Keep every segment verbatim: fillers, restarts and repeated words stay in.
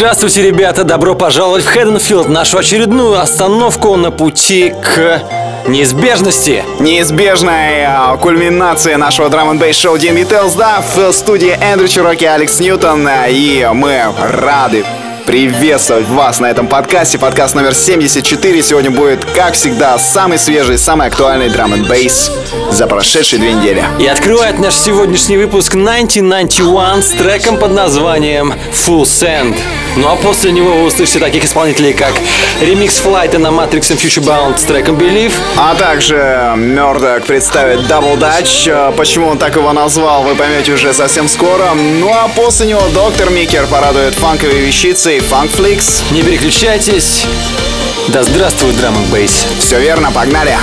Здравствуйте, ребята! Добро пожаловать в Хэдденфилд, нашу очередную остановку на пути к неизбежности. Неизбежная кульминация нашего драм-н-бейс-шоу ди энд би Tales, да, в студии Эндрю Чирок и Алекс Ньютон, и мы рады приветствовать вас на этом подкасте. Подкаст номер семьдесят четыре. Сегодня будет, как всегда, самый свежий, самый актуальный драм энд бейс за прошедшие две недели. И открывает наш сегодняшний выпуск девятнадцать девяносто один с треком под названием Full Send. Ну а после него вы услышите таких исполнителей, как ремикс Флайта на Matrix and Futurebound с треком Believe. А также Мёрдок представит Double Dutch. Почему он так его назвал, вы поймете уже совсем скоро. Ну а после него Доктор Микер порадует фанковые вещицы. Funk Flix. Не переключайтесь. Да здравствует драм энд бейс. Все верно, погнали.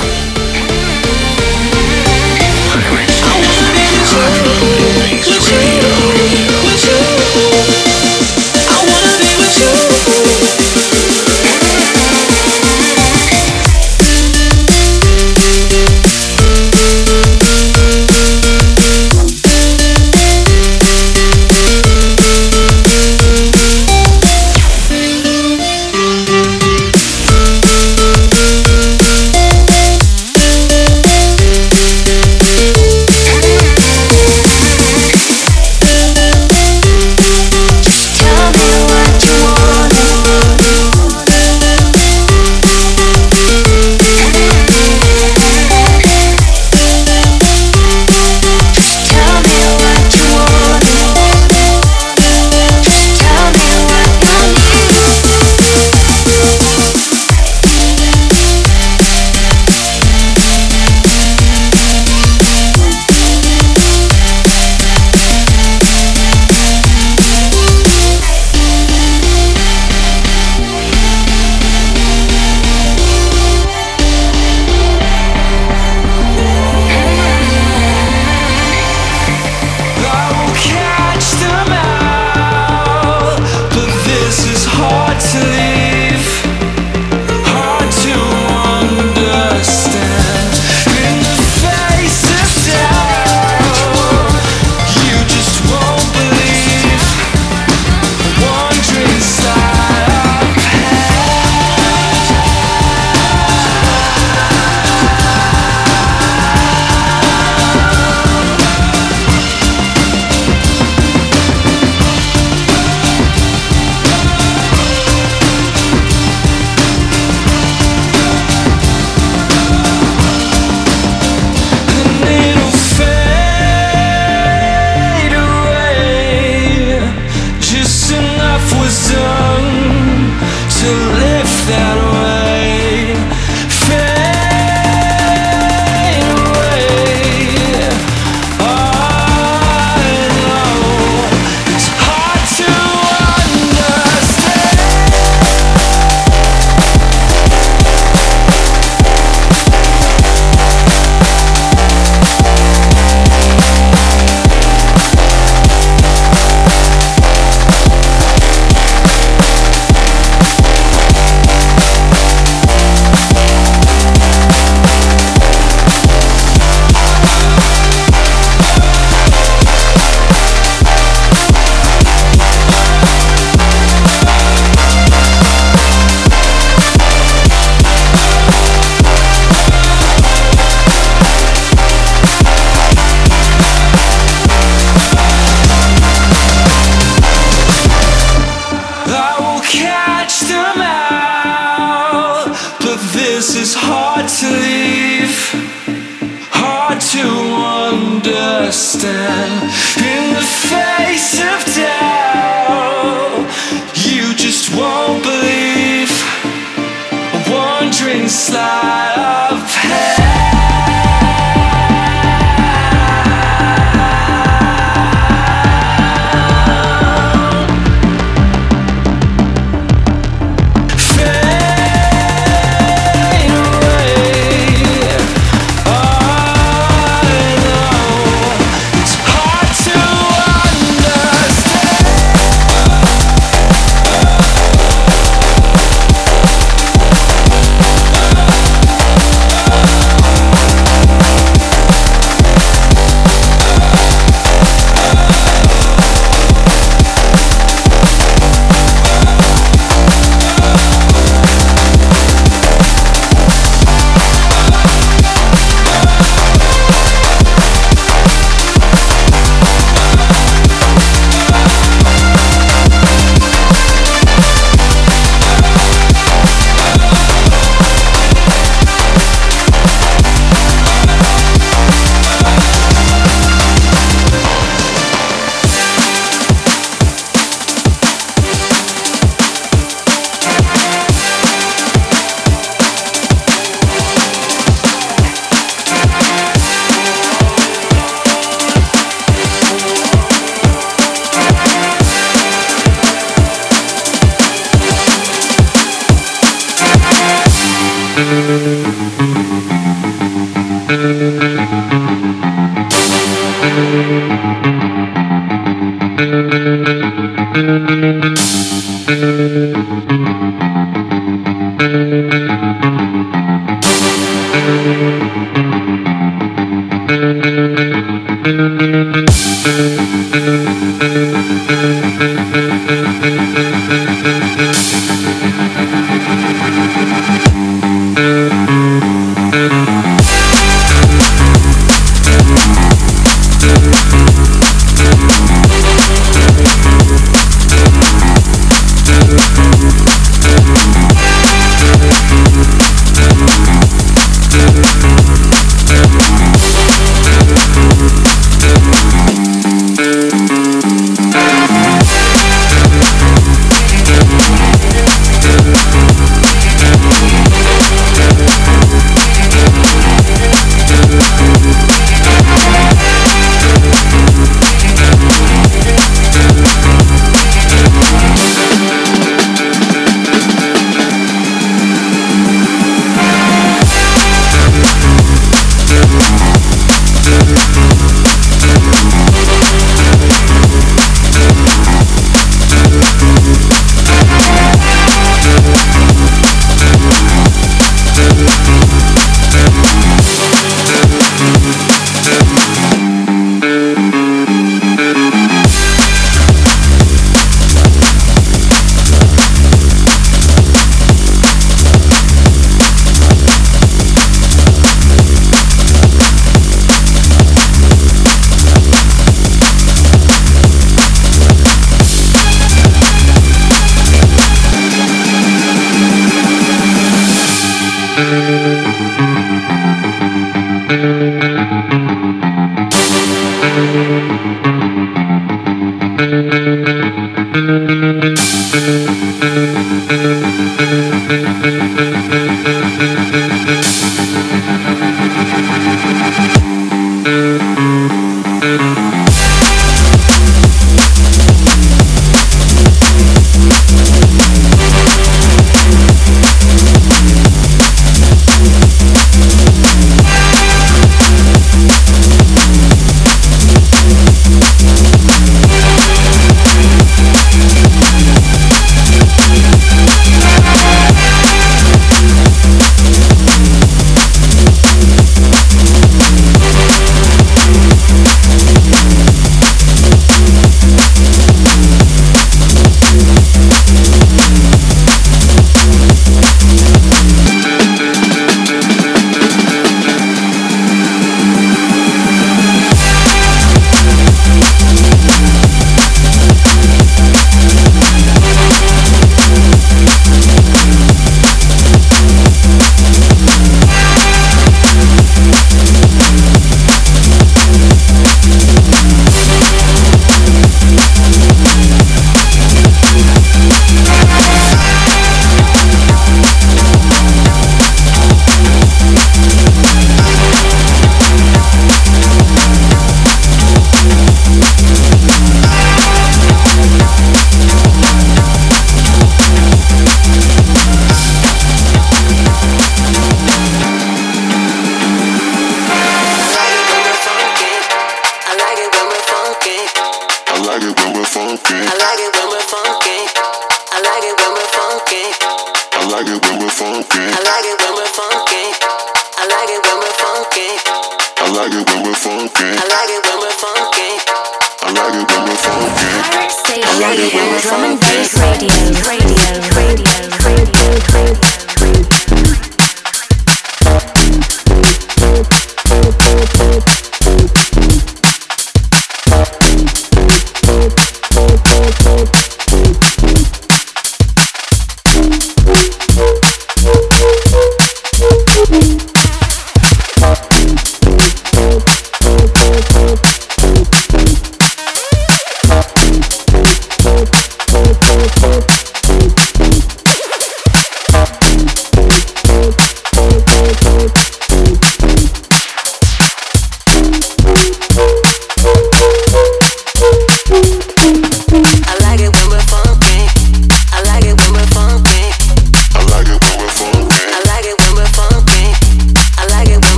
Boop, boop, boop, boop.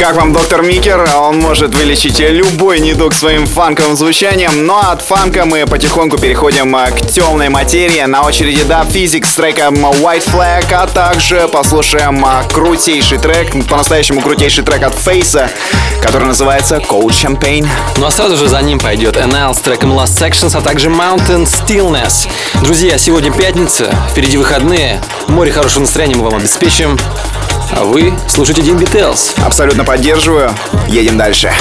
Как вам доктор Микер? Он может вылечить любой недуг своим фанковым звучанием. Но от фанка мы потихоньку переходим к темной материи. На очереди Dub Physics с треком White Flag, а также послушаем крутейший трек, по-настоящему крутейший трек от Фейса, который называется Cold Champagne. Ну а сразу же за ним пойдет эн эл с треком Last Sections, а также Mountain Stillness. Друзья, сегодня пятница, впереди выходные, море хорошего настроения мы вам обеспечим. А вы слушаете ди энд би Tales. Абсолютно поддерживаю. Едем дальше.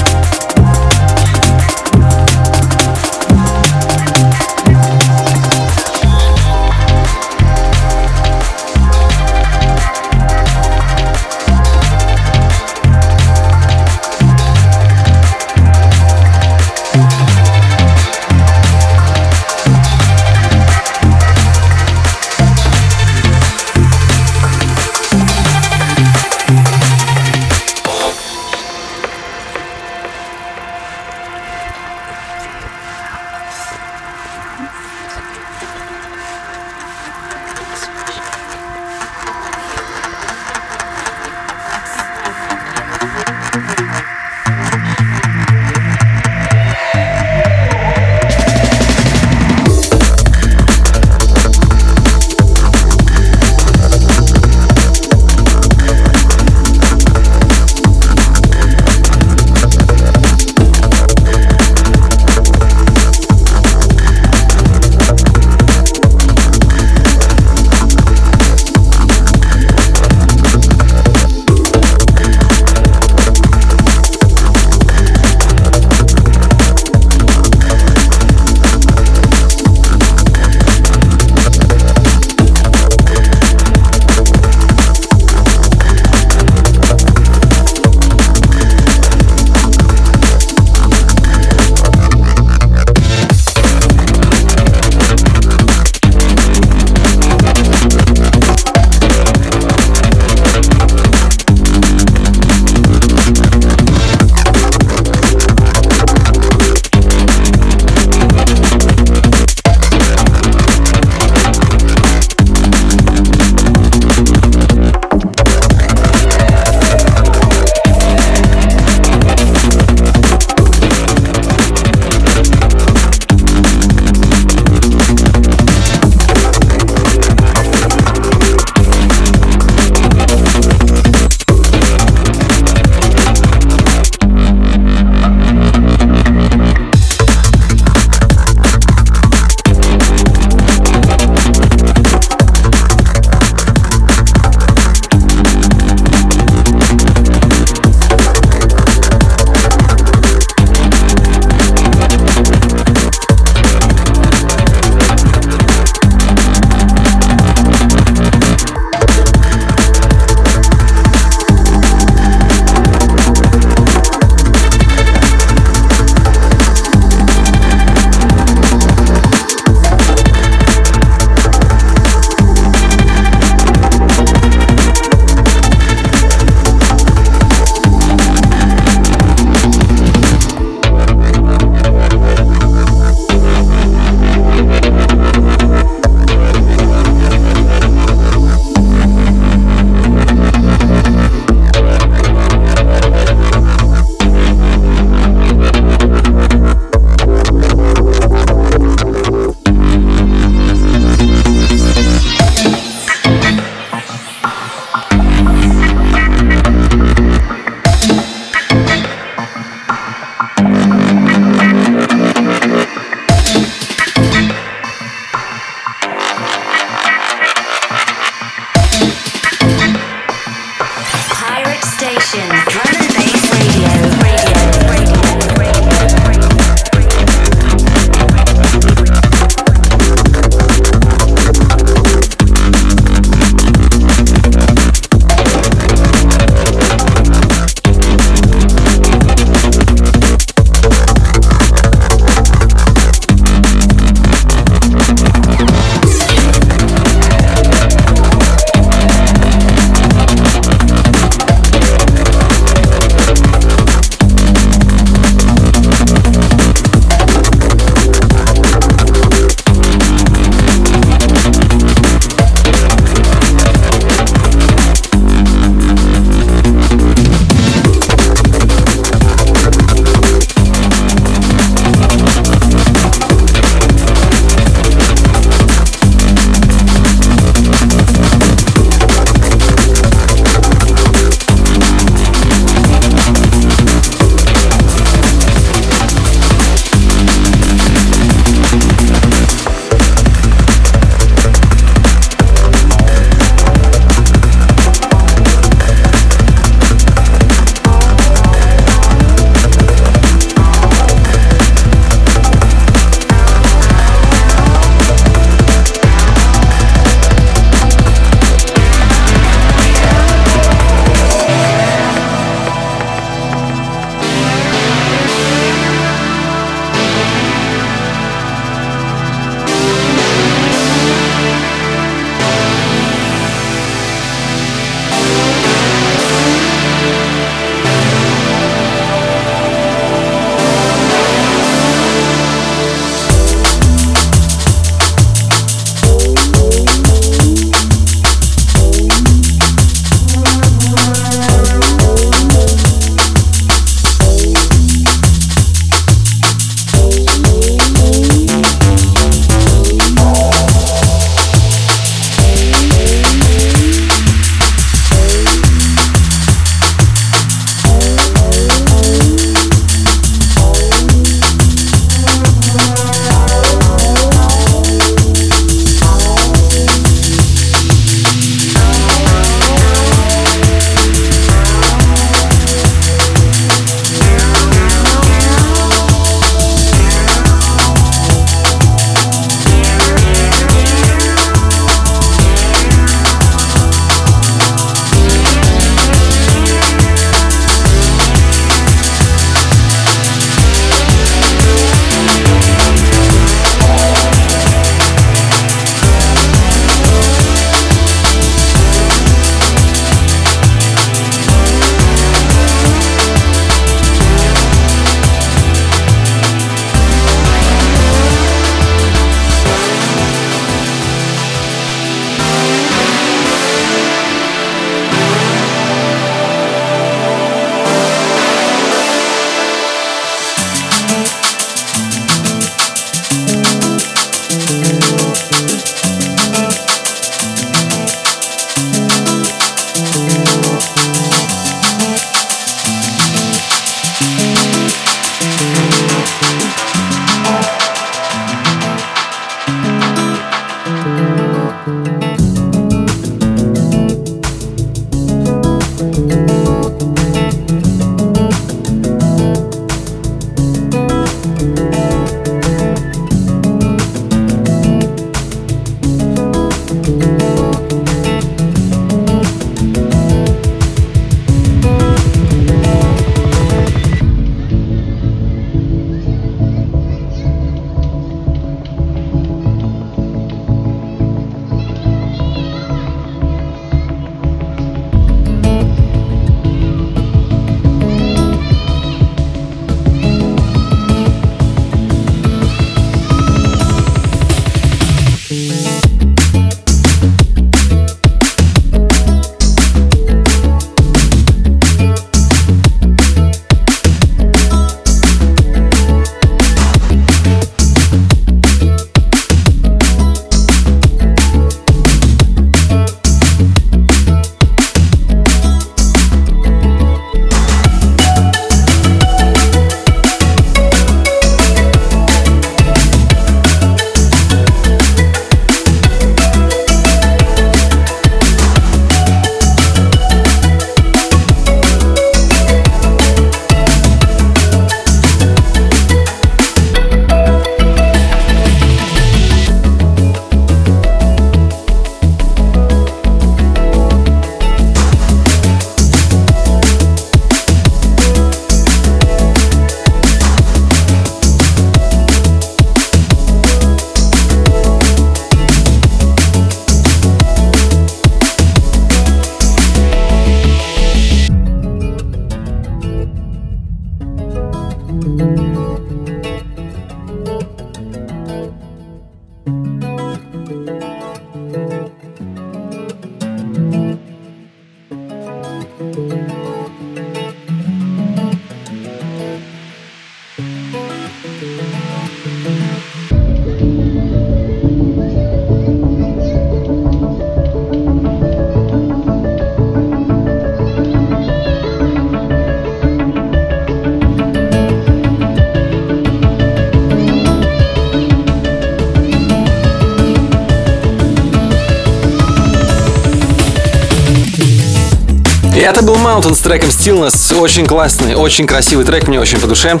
Это был Mountain с треком Stillness. Очень классный, очень красивый трек, мне очень по душе.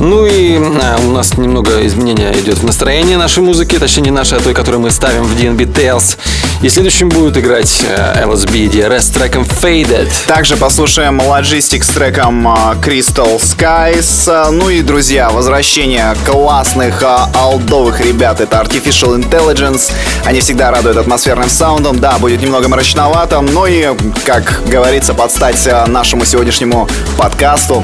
Ну и а, у нас немного изменения идет в настроении нашей музыки, точнее не нашей, а той, которую мы ставим в ди энд би Tales. И следующим будет играть эл эс би ди ар эс с треком Faded. Также послушаем Logistics с треком Crystal Skies. Ну и, друзья, возвращение классных олдовых ребят. Это Artificial Intelligence. Они всегда радуют атмосферным саундом. Да, будет немного мрачновато, но и, как говорится, под стать нашему сегодняшнему подкасту.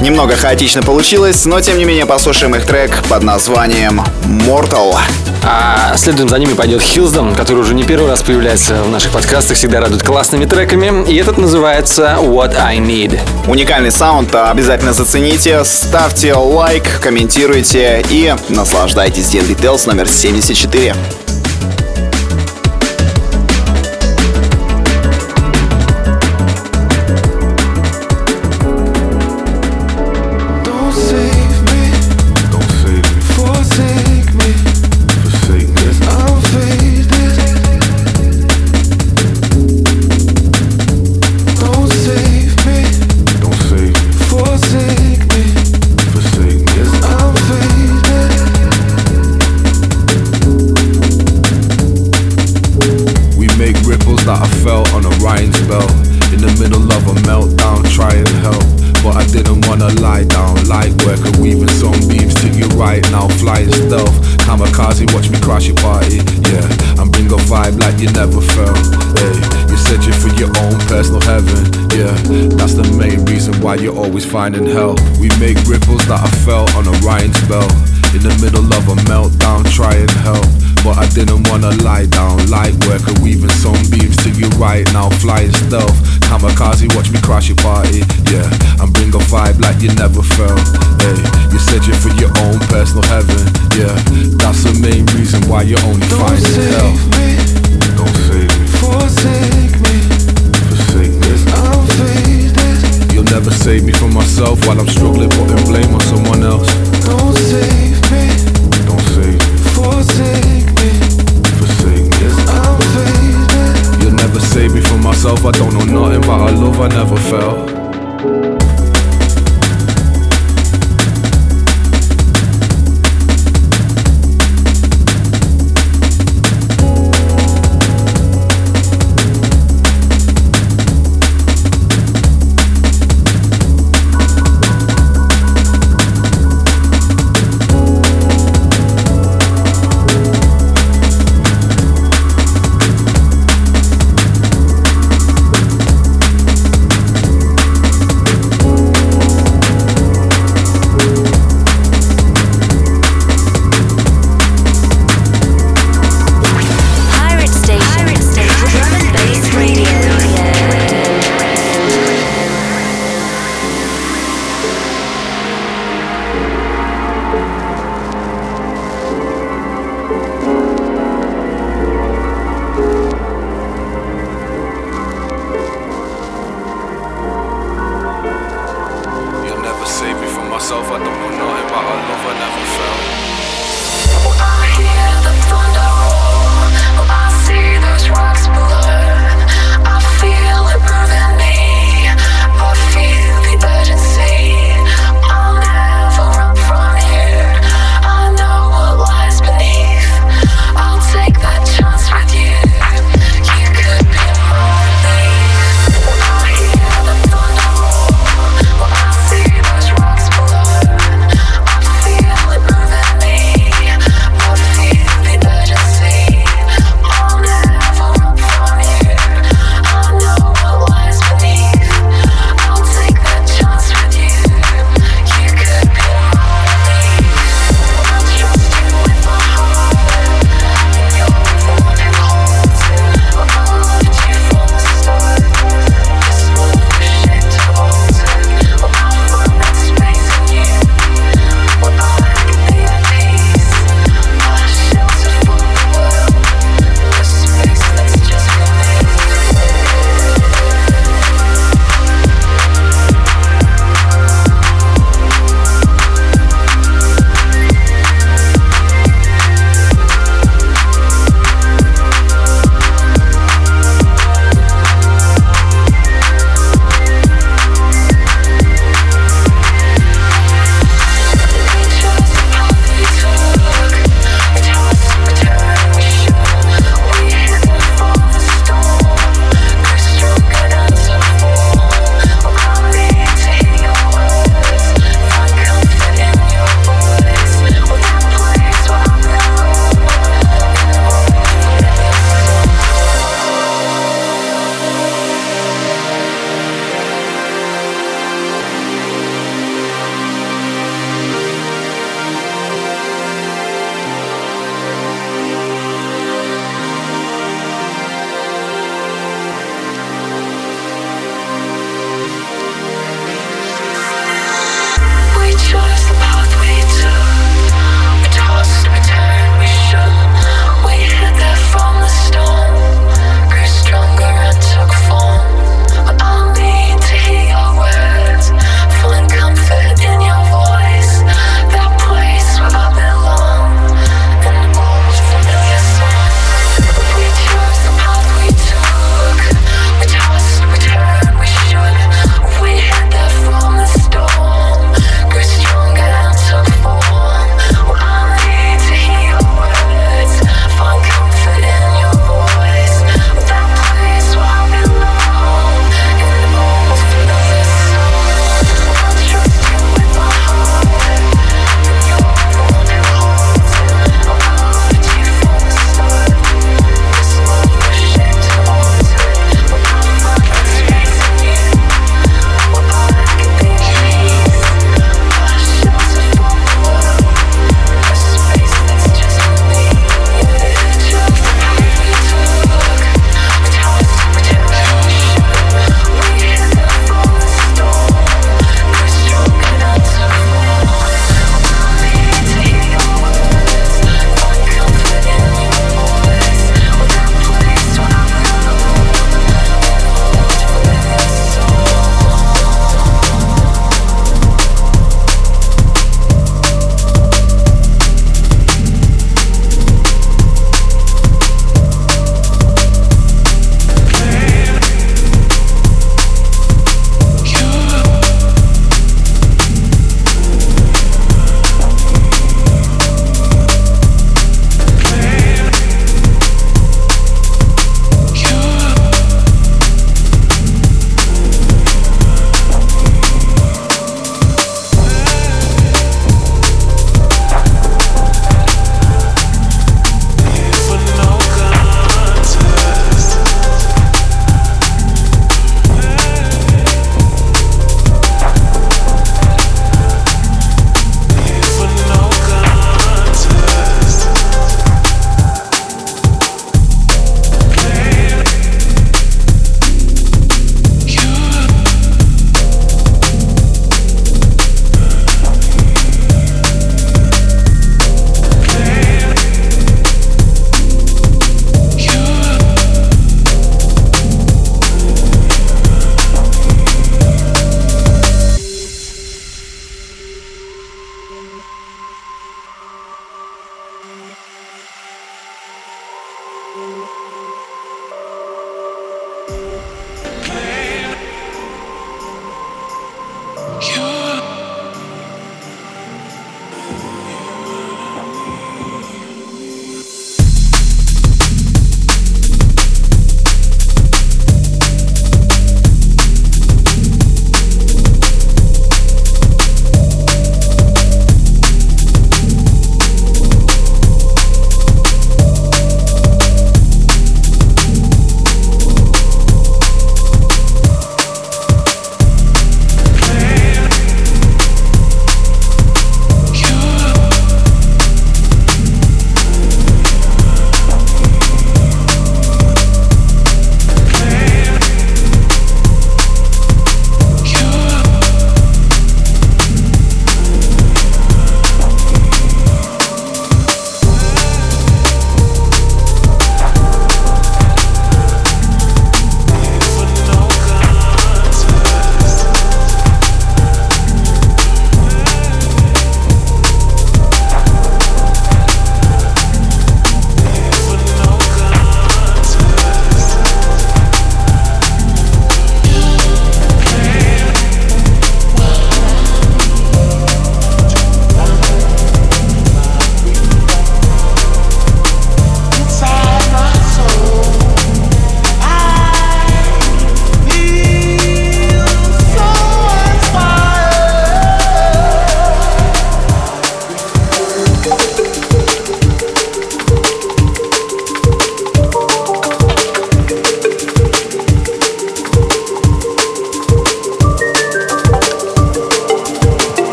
Немного хаотично получилось, но тем не менее послушаем их трек под названием Mortal. А следом за ними пойдет Hillsong, который уже не первый раз появляется в наших подкастах, всегда радует классными треками, и этот называется What I Need. Уникальный саунд, обязательно зацените, ставьте лайк, комментируйте и наслаждайтесь ди энд би Tales номер семьдесят четыре. You're always finding help. We make ripples that I felt on Orion's belt. In the middle of a meltdown, trying help, but I didn't wanna lie down. Light worker weaving sunbeams to you right now, flying stealth. Kamikaze, watch me crash your party, yeah, and bring a vibe like you never felt. Hey, you're searching for your own personal heaven, yeah. That's the main reason why you're only don't finding save help. Me. Don't save me. Forsake me. Forsake me. 'Cause I'm faded. You'll never save me from myself while I'm struggling, putting blame on someone else. Don't save me. Don't save me. Forsake me. Forsake me. 'Cause I'm faded. You'll never save me from myself. I don't know nothing about a love I never felt.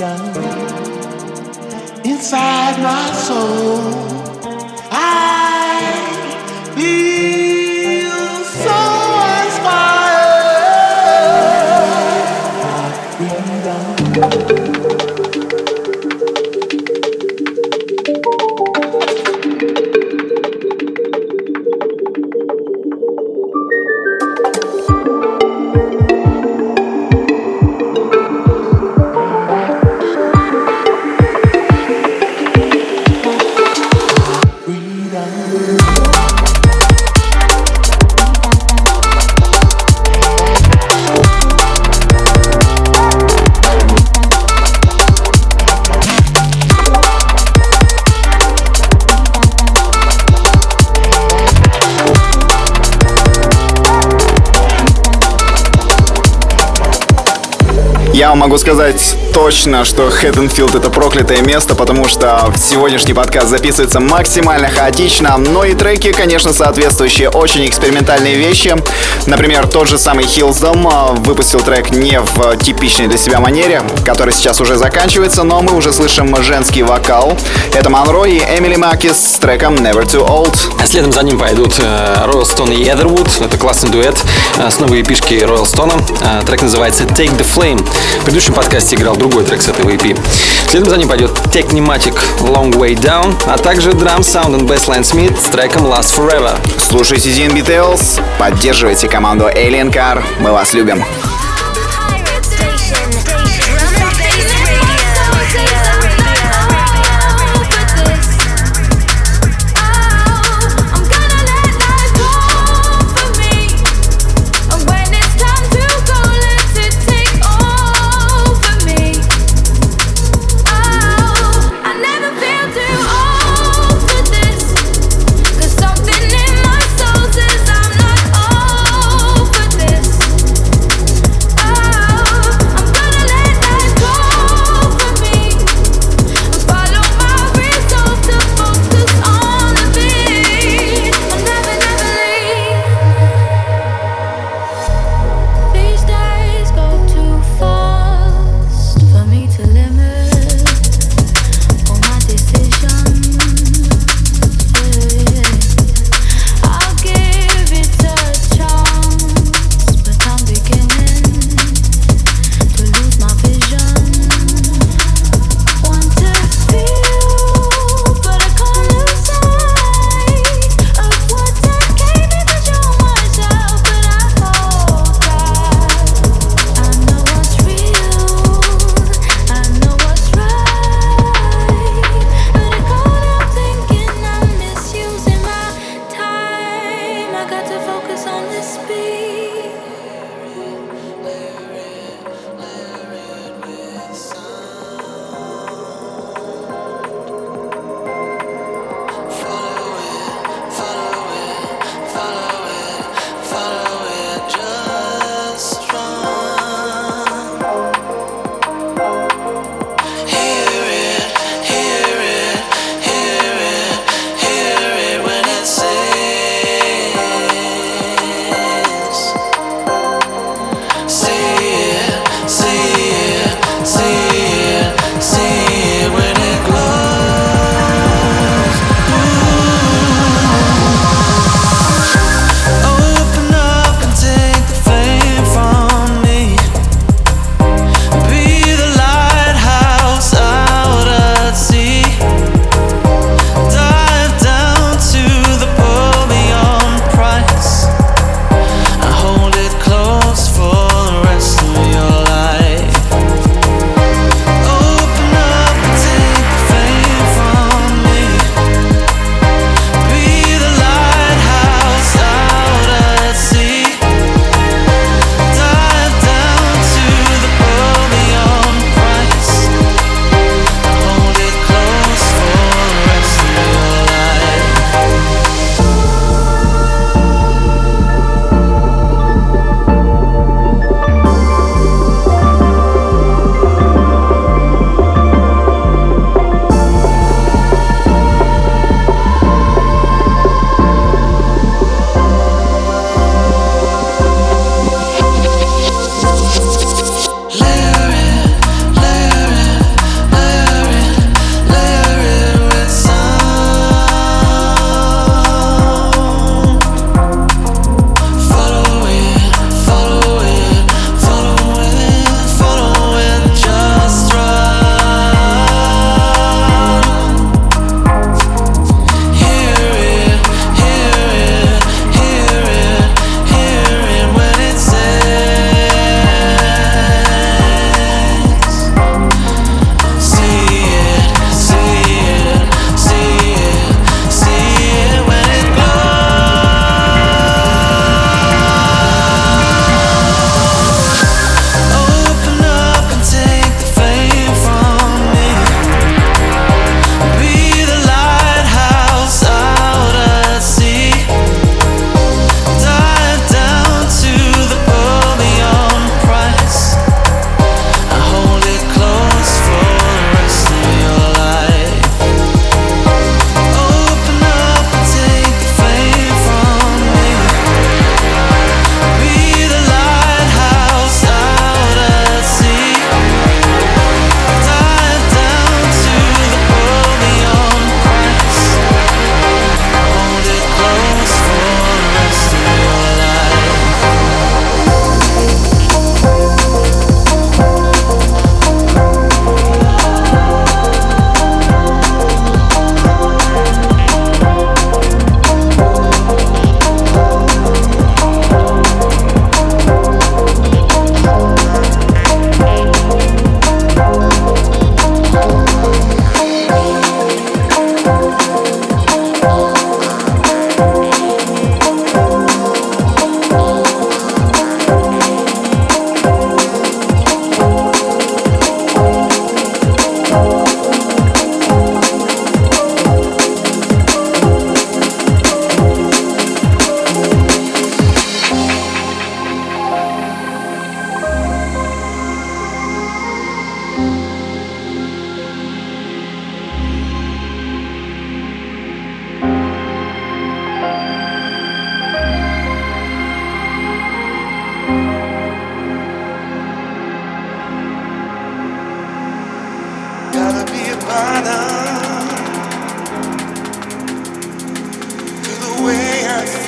freedom inside my soul. I feel so Я могу сказать точно, что Хэттенфилд — это проклятое место, потому что сегодняшний подкаст записывается максимально хаотично, но и треки, конечно, соответствующие, очень экспериментальные вещи. Например, тот же самый Hillsong выпустил трек не в типичной для себя манере, который сейчас уже заканчивается, но мы уже слышим женский вокал. Это Манро и Эмили Макис с треком Never Too Old. Следом за ним пойдут Royal Stone и Эдервуд. Это классный дуэт с новой эпишки Royal Stone. Трек называется Take the Flame. В предыдущем подкасте играл другой трек с этого и пи. Следом за ним пойдет Technimatic Long Way Down, а также Drum Sound and Bassline Smith с треком Last Forever. Слушайте ди энд би Tales, поддерживайте команду Alien Car, мы вас любим.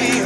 Bye.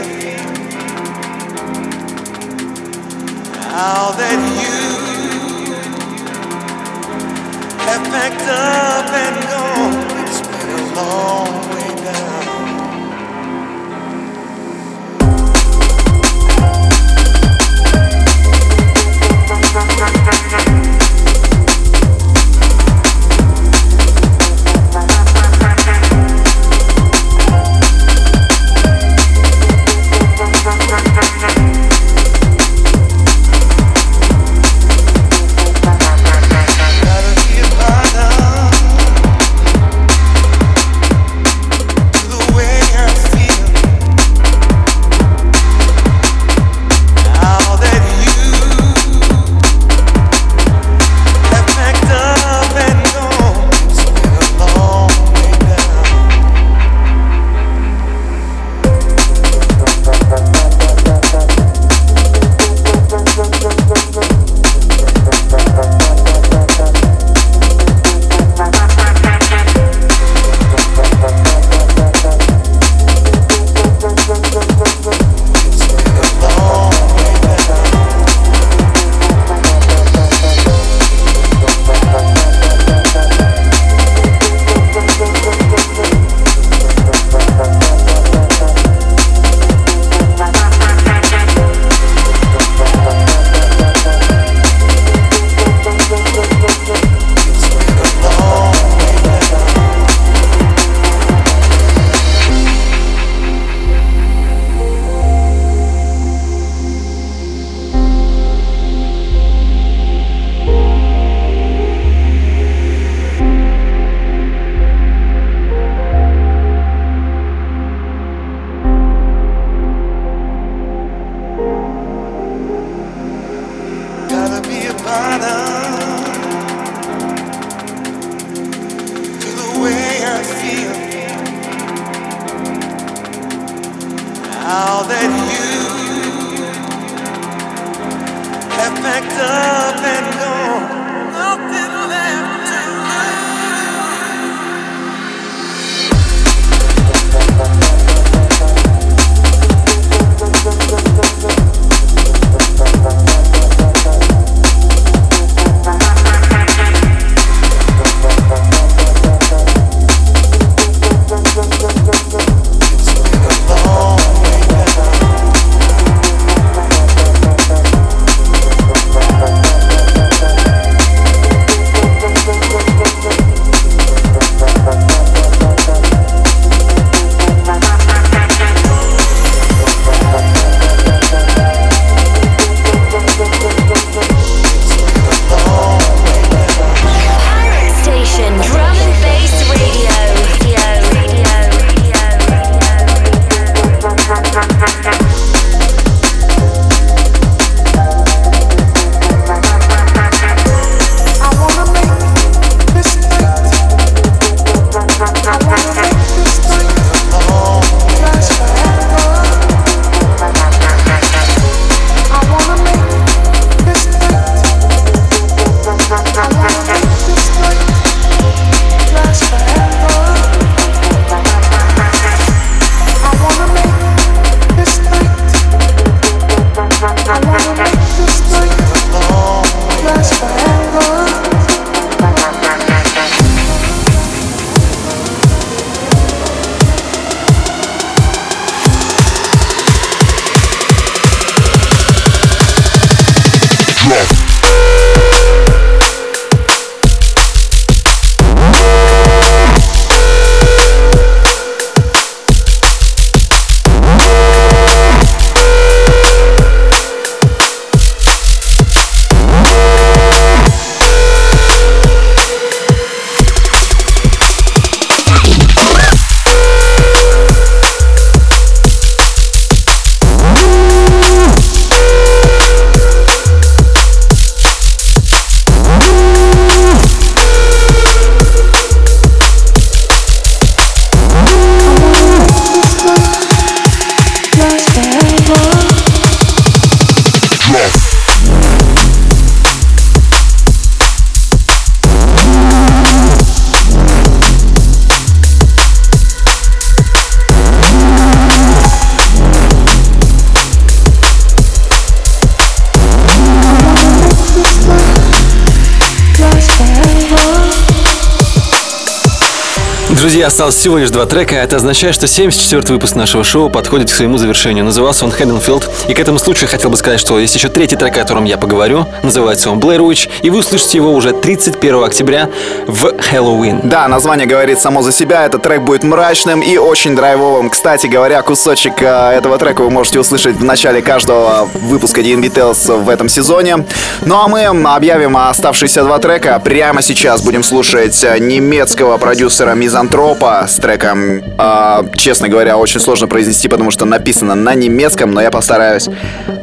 Друзья, осталось всего лишь два трека. Это означает, что семьдесят четвёртый выпуск нашего шоу подходит к своему завершению. Назывался он «Хедденфилд». И к этому случаю хотел бы сказать, что есть еще третий трек, о котором я поговорю. Называется он «Blair Ruach». И вы услышите его уже тридцать первого октября в Хэллоуин. Да, название говорит само за себя. Этот трек будет мрачным и очень драйвовым. Кстати говоря, кусочек этого трека вы можете услышать в начале каждого выпуска ди энд би Tales в этом сезоне. Ну а мы объявим оставшиеся два трека. Прямо сейчас будем слушать немецкого продюсера Мизантропа с треком, э, честно говоря, очень сложно произнести, потому что написано на немецком, но я постараюсь.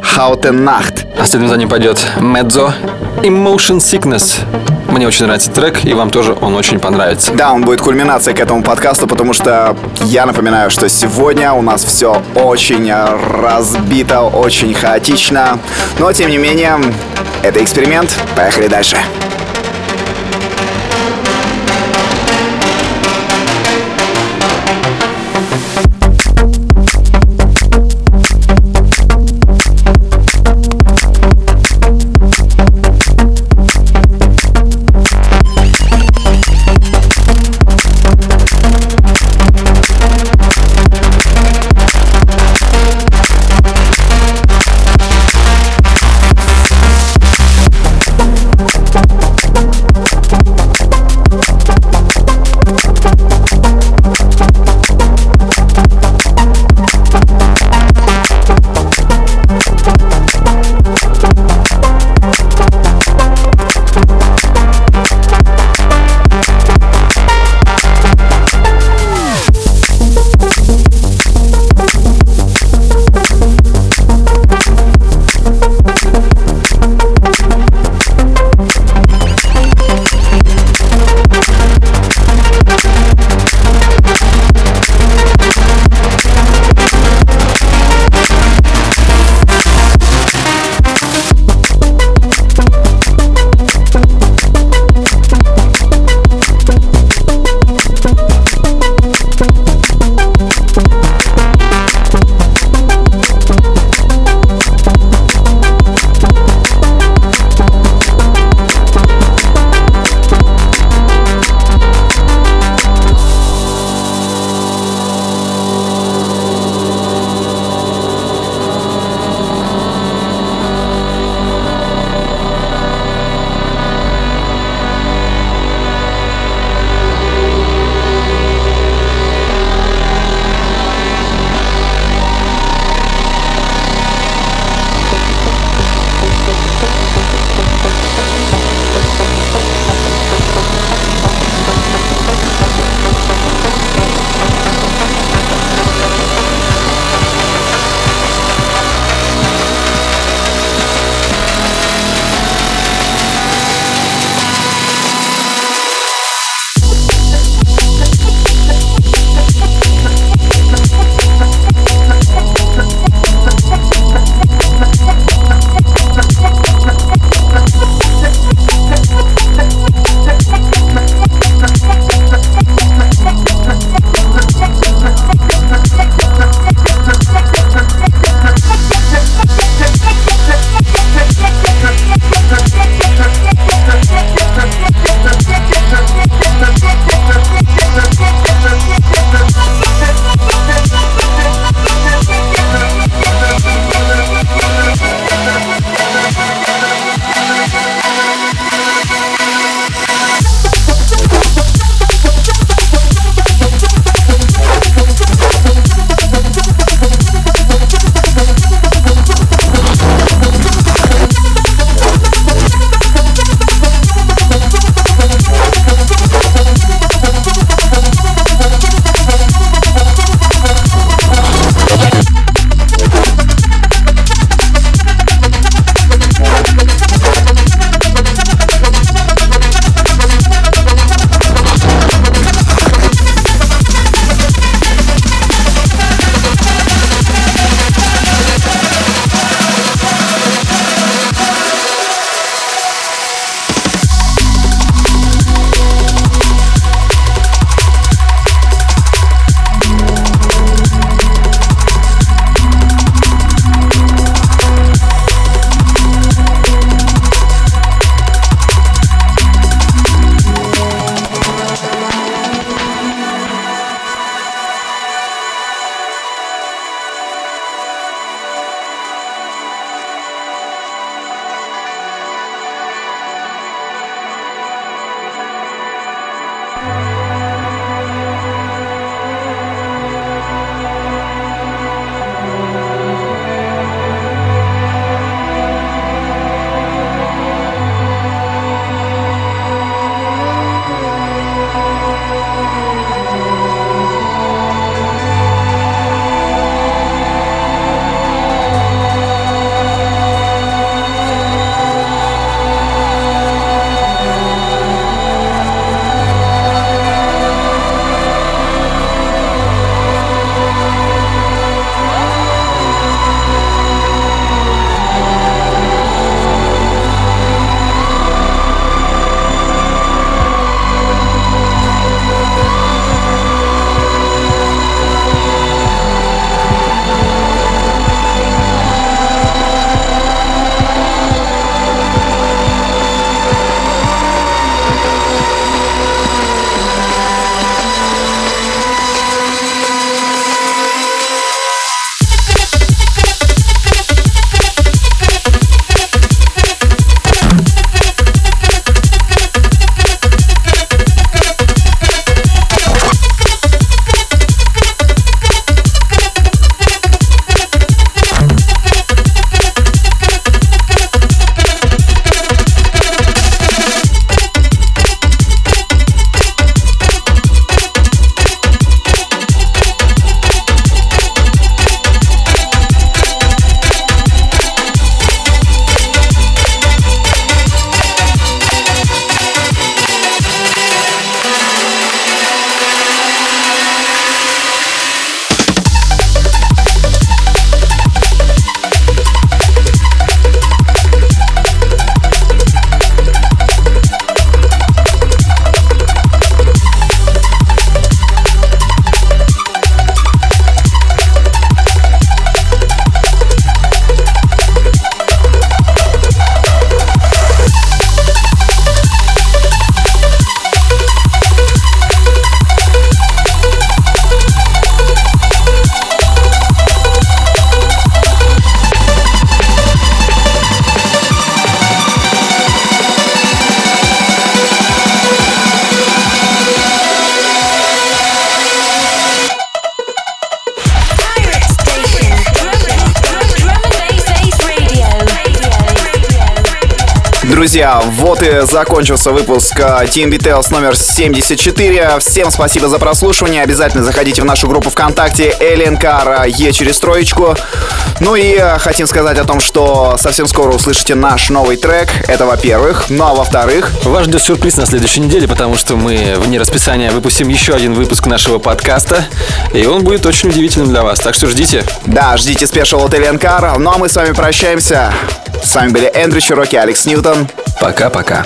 Хаутеннахт. А следом за ним пойдет Медзо Emotion Sickness. Мне очень нравится трек, и вам тоже он очень понравится. Да, он будет кульминацией к этому подкасту, потому что я напоминаю, что сегодня у нас все очень разбито, очень хаотично. Но, тем не менее, это эксперимент. Поехали дальше. друзья, вот и закончился выпуск ди энд би Tales номер семьдесят четыре. Всем спасибо за прослушивание. Обязательно заходите в нашу группу ВКонтакте Alien Car Е через троечку. Ну и хотим сказать о том, что совсем скоро услышите наш новый трек. Это во-первых. Ну а во-вторых, вас ждет сюрприз на следующей неделе, потому что мы вне расписания выпустим еще один выпуск нашего подкаста. И он будет очень удивительным для вас. Так что ждите. Да, ждите спешл от Alien Car. Ну а мы с вами прощаемся. С вами были Эндрю Чирок и Алекс Ньютон. Пока-пока.